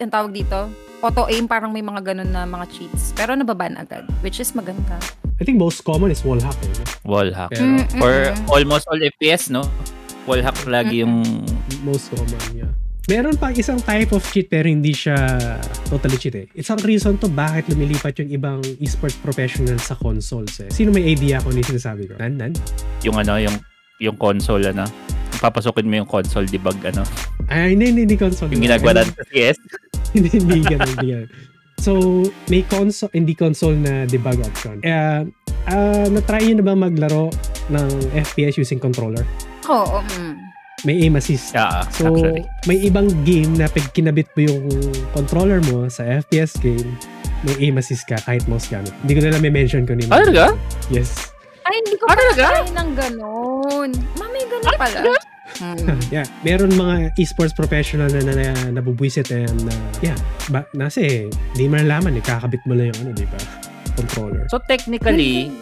ang tawag dito? Auto-aim, parang may mga ganun na mga cheats. Pero nababan agad, which is maganda. I think most common is wallhack. Wallhack. Or almost all FPS, no? Wallhack lagi yung most common, yeah. Meron pang isang type of cheat pero hindi siya totally cheat eh. Isang reason to bakit lumilipat yung ibang esports professional sa consoles eh. Sino may idea kung ano yung sinasabi ko? Nan? Yung console, papasukin mo yung console debug, hindi console. Yung ginagawa natin sa CS? Hindi. So, may console, hindi console na debug option. Na-try nyo na ba maglaro ng FPS using controller? Oo. May aim assist. Yeah, so, actually, may ibang game na pag kinabit mo yung controller mo sa FPS game, may aim assist ka kahit mouse gamit. Hindi ko na lang may mention ko ni Mami. Talaga? Yes. Ay, hindi ko pa try ng ganun. Mami, ganun pala. Yeah, meron mga esports professional na nabubwisit and hindi mo nalaman, kakabit mo lang yung controller. So technically,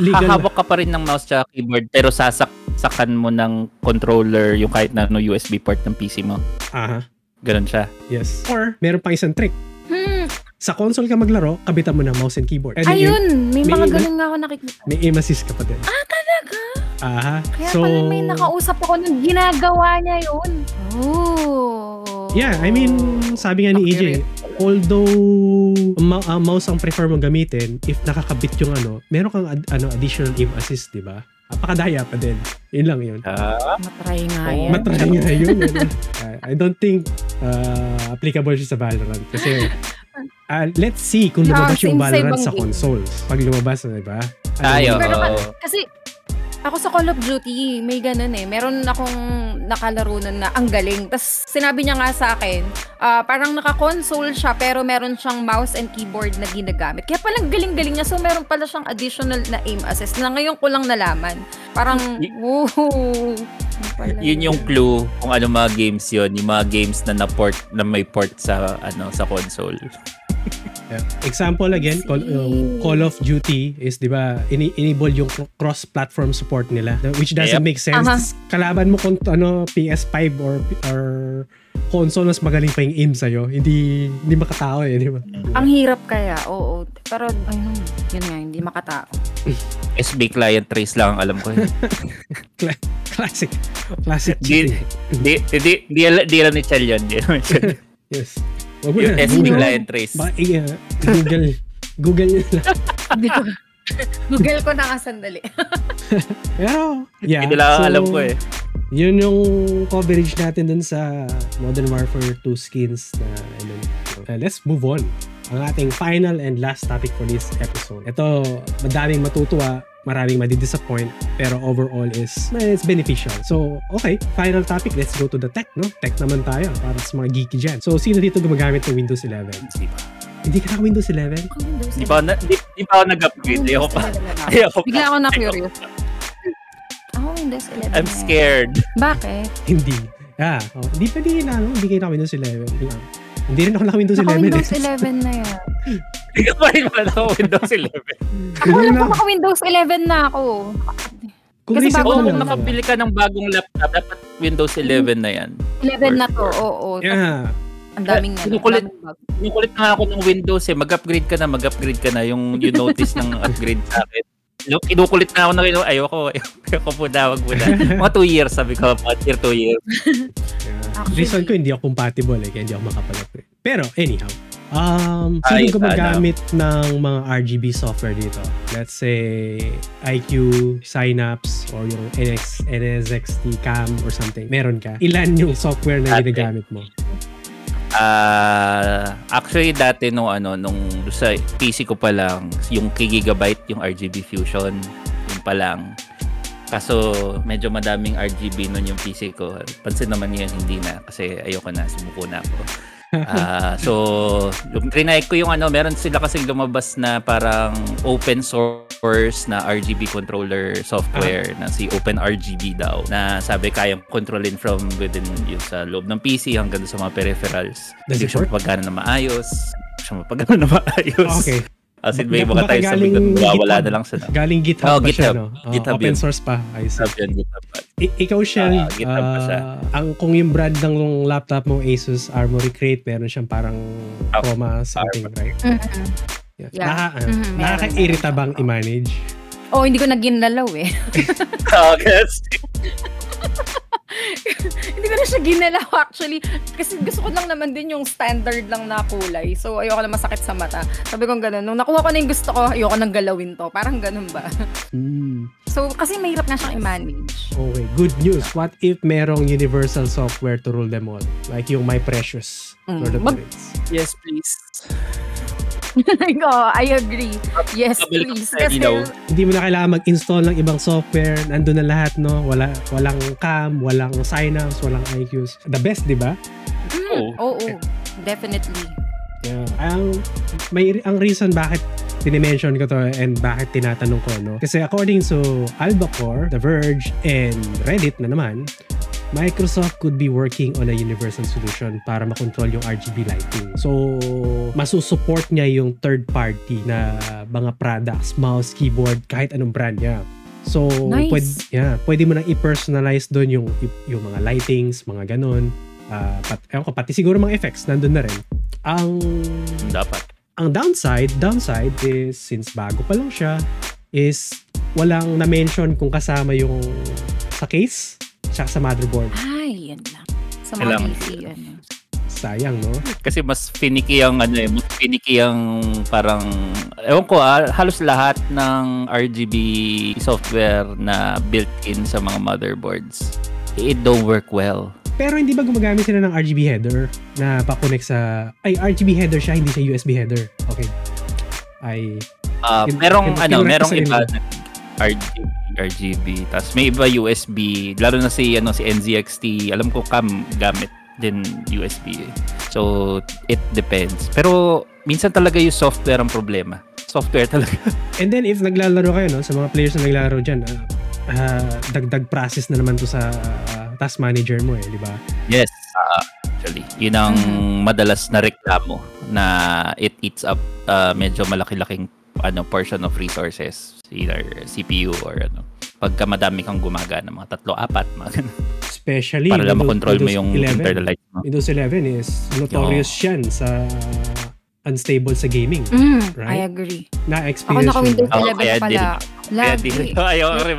hahawak ka pa rin ng mouse at keyboard pero sasaksakan mo ng controller yung kahit na USB port ng PC mo. Aha. Ganun siya. Yes. Or meron pa isang trick. Sa console ka maglaro, kabitan mo ng mouse and keyboard. And ayun, may mga ganun nga ako nakikita. May aim assist ka pa din. Talaga? Aha. Kaya pala may nakausap ako nung ginagawa niya yun. Oh. Yeah, I mean, sabi nga ni EJ, although mouse ang prefer mong gamitin, if nakakabit yung meron kang additional aim assist, di ba? Pakadaya pa din. Yun lang yun. Matry nga yun. I don't think applicable siya sa Valorant. Kasi let's see kung lumabas yung Valorant sa consoles. Pag lumabas, diba? Tayo. Kasi Ako sa Call of Duty, may ganun eh. Meron akong nakalaro nun na ang galing. Tapos sinabi niya nga sa akin, parang naka-console siya pero meron siyang mouse and keyboard na ginagamit. Kaya palang galing-galing niya. So meron pala siyang additional na aim assist na ngayon ko lang nalaman. Parang, woohoo! Yun yung clue kung ano mga games yun. Yung mga games na na-port, na may port sa, ano, sa console. Yeah. Example again, Call of Duty is, di ba, enable yung cross-platform support nila, which doesn't make sense. Kalaban mo kung ano, PS5 or console, mas magaling pa yung aim sa'yo. Hindi makatao eh, di ba? Ang hirap kaya, oo. Pero, yun nga, hindi makatao. SB client trace lang, alam ko eh. Classic. Di alam ni Chel yun. Yes. Yung SB client trace. Google nyo lang. Google ko na nga sandali. Yeah. Hindi lang alam ko eh. Yun yung coverage natin dun sa Modern Warfare 2 skins na yun. Let's move on. Ang ating final and last topic for this episode. Ito, madaming matutuwa, maraming madidisappoint, pero overall is it's beneficial. So, okay, final topic, let's go to the tech, no? Tech naman tayo, para sa mga geeky dyan. So, sino dito gumagamit ng Windows 11? Hindi ka na Windows 11? Hindi pa ako nag-upgrade. Ayoko pa. Bigla ako na-curious. Ako Windows 11. I'm scared. Bakit? Hindi. Hindi kayo na Windows 11. Hindi rin ako na Windows 11. Windows 11 na yan. Hindi pa rin pala ako Windows 11. Ako alam ko maka Windows 11 na ako. Kasi bago kung nakabili ka ng bagong laptop, dapat Windows 11 na yan. 11 na to, oo. Yeah. Ang daming nga. Sinukulit nga ako ng Windows eh. Mag-upgrade ka na. Yung you notice ng upgrade sa akin. Kinukulit na ako na kayo. Ayoko po na, wag po na. Mga 2 years, sabi ko. Mga 2 years. Reason ko, hindi ako compatible eh. Kaya hindi ako makapalapit. Pero, anyhow. Sino gumagamit ng mga RGB software dito? Let's say, IQ, Synapse, or yung NZXT Cam or something. Meron ka. Ilan yung software na ginagamit mo? Actually dati nung sa PC ko pa lang yung Gigabyte yung RGB Fusion yun pa lang, kaso medyo madaming RGB nun yung PC ko, pansin naman yun, hindi na kasi ayoko na, sumuko na ako. So trinay ko yung meron sila kasing lumabas na parang open source na RGB controller software na si OpenRGB daw, na sabi kayang kontrolin from within yung sa loob ng PC hanggang sa mga peripherals. Hindi siya mapagana na maayos. Okay. As in, may baka tayo sabi doon, wala na lang siya. Galing GitHub pa siya, no? GitHub open source pa. GitHub yun, GitHub pa. Ikaw, Shell, kung yung brand ng laptop mo, ASUS Armory Crate, meron siyang parang Chroma something, right? Yeah. Nakakairita bang i-manage? Oh, hindi ko naginalaw eh. Hindi ko na siya ginalaw actually. Kasi gusto ko lang naman din yung standard lang na kulay. So, ayoko lang masakit sa mata. Sabi kong ganun. Nung nakuha ko na yung gusto ko, ayoko nang galawin to. Parang ganun ba? So, kasi mahirap na siyang i-manage. Okay. Good news. What if merong universal software to rule them all? Like yung My Precious. Yes, please. I agree. Yes, please. Kasi hindi mo na kailangan mag-install ng ibang software. Nandun na lahat, no? Walang cam, walang sign-ups, walang IQs. The best, di ba? Oo. Definitely. Yeah. Ang reason bakit dinimension ko to and bakit tinatanong ko, no? Kasi according to Albacore, The Verge, and Reddit na naman, Microsoft could be working on a universal solution para makontrol yung RGB lighting. So, masusupport niya yung third party na mga products, mouse, keyboard, kahit anong brand niya. So, nice. Pwede mo nang i-personalize doon yung mga lightings, mga ganon. Pati siguro mga effects, nandun na rin. Ang downside is, since bago pa lang siya, is walang na-mention kung kasama yung sa case, tsaka sa motherboard. Ay, yun lang. Sa mga PC, sayang, no? Kasi mas finicky ang, parang, ewan ko halos lahat ng RGB software na built-in sa mga motherboards, it don't work well. Pero hindi ba gumagamit sila ng RGB header na pa-connect sa, RGB header siya, hindi siya USB header. Okay. Merong iba. RGB. Tapos may iba USB. Lalo na si ano si NZXT, alam ko cam gamit din USB. So it depends. Pero minsan talaga yung software ang problema. Software talaga. And then if naglalaro kayo no, sa mga players na naglalaro diyan, dagdag process na naman to sa task manager mo eh, di ba? Yes, actually. Yun ang madalas na reklamo na it eats up medyo malaki-laking ano portion of resources, either CPU or ano. Pagka madami kang gumagana, mga 3-4 mga ganun. Especially para lang makontrol mo yung internalize mo. Windows 11 is notorious yan sa unstable sa gaming. Right? I agree. Na-experience ako naka-Windows 11 pala. Lagi. Ayaw rin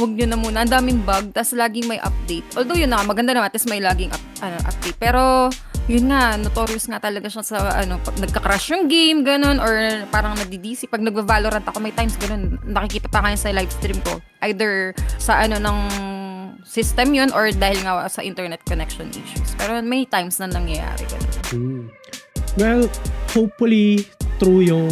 wag nyo na muna. Ang daming bug, tas laging may update. Although yun na, maganda naman, tas may laging update. Pero yun nga, notorious nga talaga siya sa ano, nagka-crash yung game, ganun, or parang nadidisi. Pag nagva-Valorant ako, may times ganun, nakikita pa kayo sa live stream ko. Either sa ano ng system yun, or dahil nga sa internet connection issues. Pero may times na nangyayari ganun. Well, hopefully true yung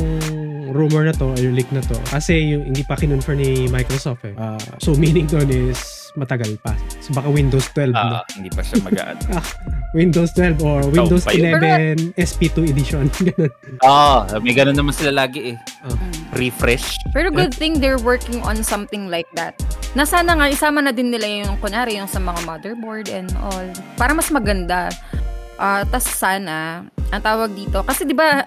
rumor na to, yung leak na to. Kasi yung hindi pa kinonfirm ni Microsoft eh. So meaning doon is matagal pa. So baka Windows 12 na. Hindi pa siya mag-aano. Windows 12 or Windows 11 SP2 edition. May ganun naman sila lagi eh. Refresh. Pero good thing they're working on something like that. Na sana nga isama na din nila yung kunwari yung sa mga motherboard and all. Para mas maganda. Tas sana ang tawag dito kasi di ba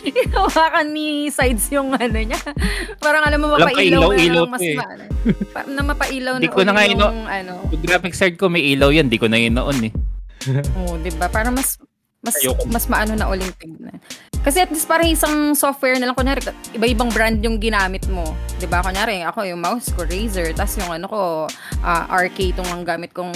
hinawakan ni Sides yung ano niya. Parang alam mo mapailaw na lang mas maano. Na mapailaw na yung ano. Yung graphic card ko may ilaw yan. Di ko na inoon eh. Oo, di ba? Para mas maano na uling tignan. Kasi at least parang isang software na lang. Kunyari, iba-ibang brand yung ginamit mo. Di ba? Kunyari, ako yung mouse ko, Razer. Tapos yung ano ko, RK itong ang gamit kong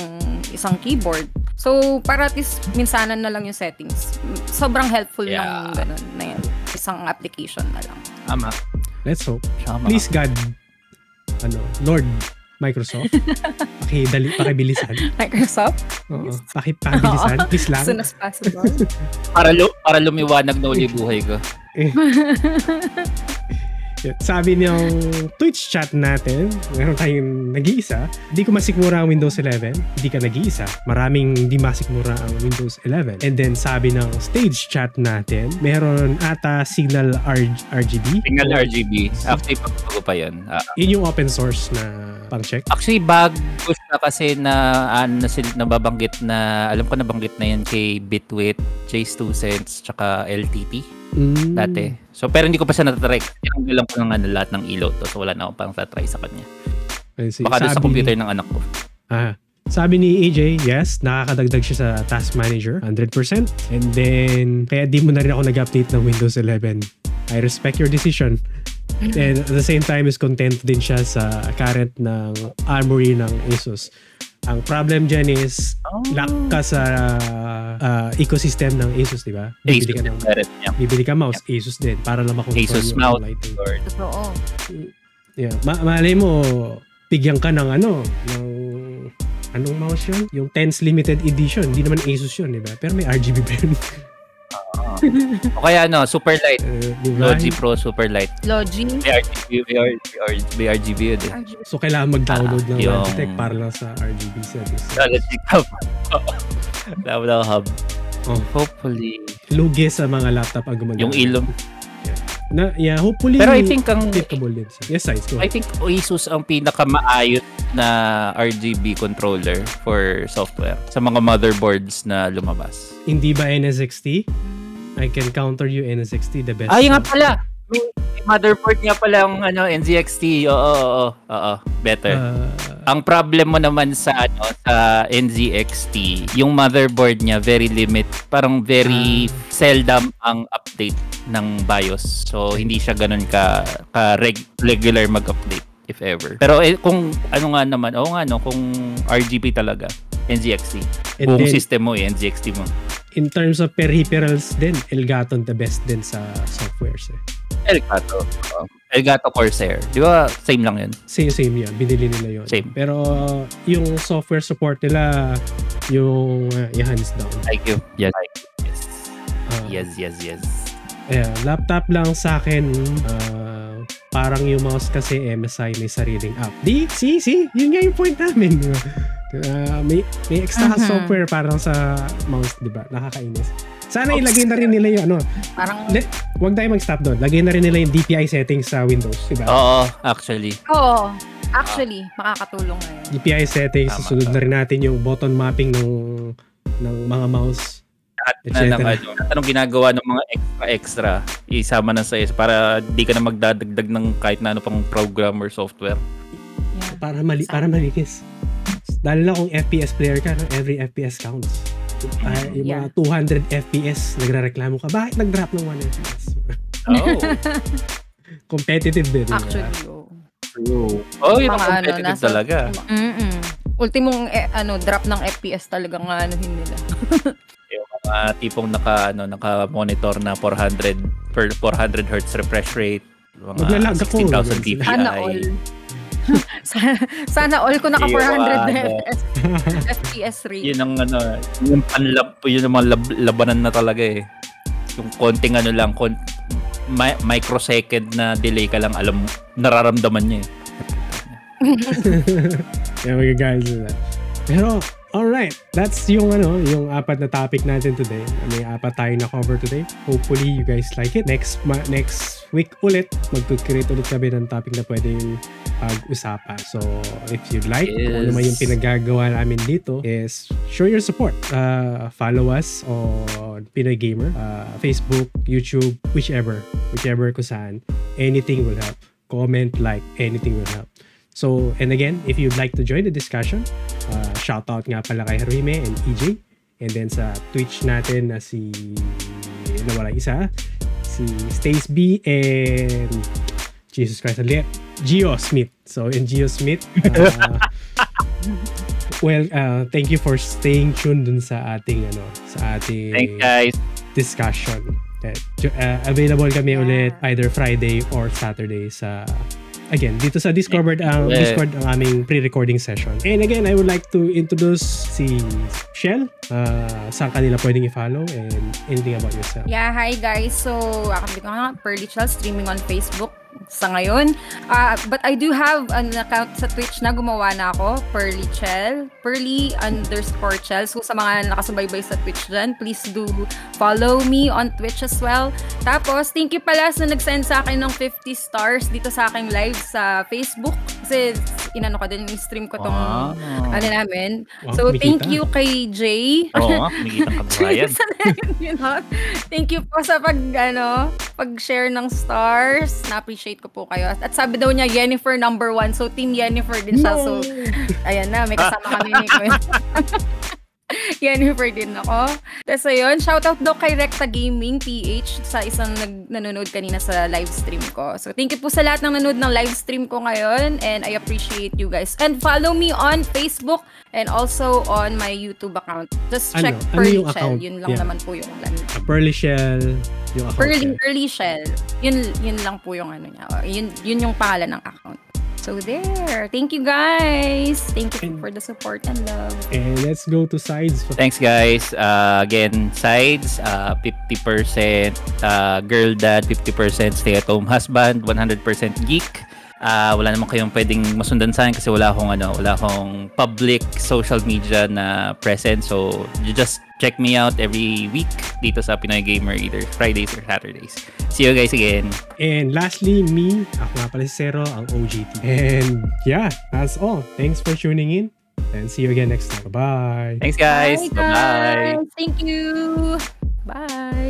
isang keyboard. So, para at least minsanan na lang yung settings. Sobrang helpful ng ganun na yan. Isang application na lang. Tama. Let's hope. Tama. Please God, Lord Microsoft, pakibilisan. Microsoft? Oo. Pakibilisan. Please lang. As soon as possible. Para lumiwanag na uli buhay ko. Sabi niyang Twitch chat natin, meron tayong nag-iisa. Hindi ko masikmura ang Windows 11. Hindi ka nag-iisa. Maraming hindi masikmura ang Windows 11. And then sabi ng stage chat natin, meron ata Signal RGB. Signal RGB. Actually, pagpago pa yun. Yun yung open source na pang-check. Actually, bago siya kasi nababanggit na, alam ko nabanggit na yan kay Bitwit, Chase 2 Cents, tsaka LTT. Dati. So, pero hindi ko pa siya natatry. Hindi lang ko nga lahat ng ilaw to. So, wala na ako parang tatry sa kanya. Baka doon sa computer ng anak ko. Sabi ni AJ, yes, nakakadagdag siya sa task manager. 100%. And then, kaya di mo na rin ako nag-update ng Windows 11. I respect your decision. And at the same time, is content din siya sa current ng armory ng ASUS. Ang problem dyan is lock ka sa ecosystem ng ASUS, di ba? Bibili ka mouse, ASUS din. Para lang makontrol ASUS yung mouse lighting. Totoo. Yeah. Malay mo, bigyan ka ng anong mouse yun? Yung Tenz Limited Edition. Hindi naman ASUS yun, di ba? Pero may RGB pa yun. O kaya super light. Logi Pro super light. Logi? RGB yun eh. So kailangan mag-download ng Logitech para lang sa RGB settings. Logitech Hub. Logitech Hub. Hopefully. Lugi sa mga laptop ang gumagamit. Yung ilong. Hopefully. Pero I think ang capable din siya. Yes, size. I think ASUS ang pinakamaayos na RGB controller for software sa mga motherboards na lumabas. Hindi ba NSXT? I can counter you NSXT the best. Ay nga pala. May motherboard nga pala ang NZXT. Oo. Better. Ang problem mo naman sa sa NZXT, yung motherboard niya very limit, parang very seldom ang update ng BIOS. So hindi siya ganoon ka regular mag-update if ever. Pero kung kung RGB talaga, NZXT. And kung then, system mo NZXT mo. In terms of peripherals din, Elgato the best din sa softwares eh. Elgato Corsair. Di ba? Same lang yun. Same yan. Binili nila yun. Same. Pero yung software support nila, yung hands down. Thank you. Yes. Yes. Yeah, laptop lang sa akin, parang yung mouse kasi MSI may sariling app. Yun nga yung point namin. May extra software parang sa mouse, di ba? Nakakainis. Sana ilagay na rin nila yung ano. Parang wag tayo mag-stop doon. Lagay na rin nila yung DPI settings sa Windows, di ba? Oo, actually. Oo. Actually, makakatulong na yun. DPI settings, susunod na rin natin yung button mapping ng mga mouse. At anong ginagawa ng mga extra isama na sa para di ka na magdadagdag ng kahit na ano pang program or software. Yeah. Para malinis. Dahil na kung FPS player ka, every FPS counts. Yung mga 200 FPS, nagrereklamo ka, bakit nag-drop ng 1 FPS? Oh. Competitive din. Actually, yun ang competitive talaga. Ultimong drop ng FPS talaga nga anuhin nila. Yung tipong naka-monitor na 400 Hz refresh rate, mga 16,000 DPI. Sana all ko naka 400 na FPS rate. Yun ang mga labanan na talaga eh. Yung konting microsecond na delay ka lang, nararamdaman niya eh. Kaya magagalit sila. Pero alright, that's yung apat na topic natin today. May apat tayo na cover today. Hopefully you guys like it. Next week ulit, mag-create ulit kami ng topic na pwedeng pag-usapan. So if you'd like, kung ano man yung pinagagawa namin dito is show your support. Follow us on Pinoy Gamer, Facebook, YouTube, whichever kung saan. Anything will help. Comment, like, anything will help. So, and again, if you'd like to join the discussion, shoutout nga pala kay Harime and EJ. And then sa Twitch natin na si Stace B and Jesus Christ, Gio Smith. So, and Gio Smith, thank you for staying tuned dun sa ating thanks, guys. Discussion. Available kami ulit either Friday or Saturday sa... Again, dito sa Discord ang aming pre-recording session. And again, I would like to introduce si Shell. Saan kanila pwedeng i-follow and anything about yourself. Yeah, hi guys. So, ako Pearly Shell, streaming on Facebook sa ngayon. But I do have an account sa Twitch na gumawa na ako, Pearly Shell, Pearly_Shell. So, sa mga nakasubaybay sa Twitch dyan, please do follow me on Twitch as well. Tapos, thank you pala sa nag-send sa akin ng 50 stars dito sa aking live sa Facebook. Kasi, ko din, stream ko tong namin. Wow, so, thank you kay Jay. Thank you po sa pag-share ng stars. Na-appreciate ko po kayo. At sabi daw niya, Jennifer number 1. So, team Jennifer din siya. So, ayan na. May kasama kami ni Quinn. Jennifer din ako. Tapos, ayun. Shoutout daw kay Recta Gaming PH sa isang nanonood kanina sa live stream ko. So, thank you po sa lahat ng nanonood ng live stream ko ngayon. And I appreciate you guys. And follow me on Facebook and also on my YouTube account. Just check Pearly Shell. Account? Yun lang naman po yung Pearly Shell. Pearly Shell. Yun lang po yung niya. Yun yung pangalan ng account. So there. Thank you guys. Thank you for the support and love. And let's go to sides. Thanks guys. Again, sides 50% girl dad, 50% stay at home husband, 100% geek. Wala naman kayong pwedeng masundan sa akin kasi wala akong public social media na present, so you just check me out every week dito sa Pinoy Gamer either Fridays or Saturdays. See you guys again. And lastly, ako nga pala si Zero, ang OGT. And yeah, that's all. Thanks for tuning in and see you again next time. Bye. Thanks guys. Bye. Thank you. Bye.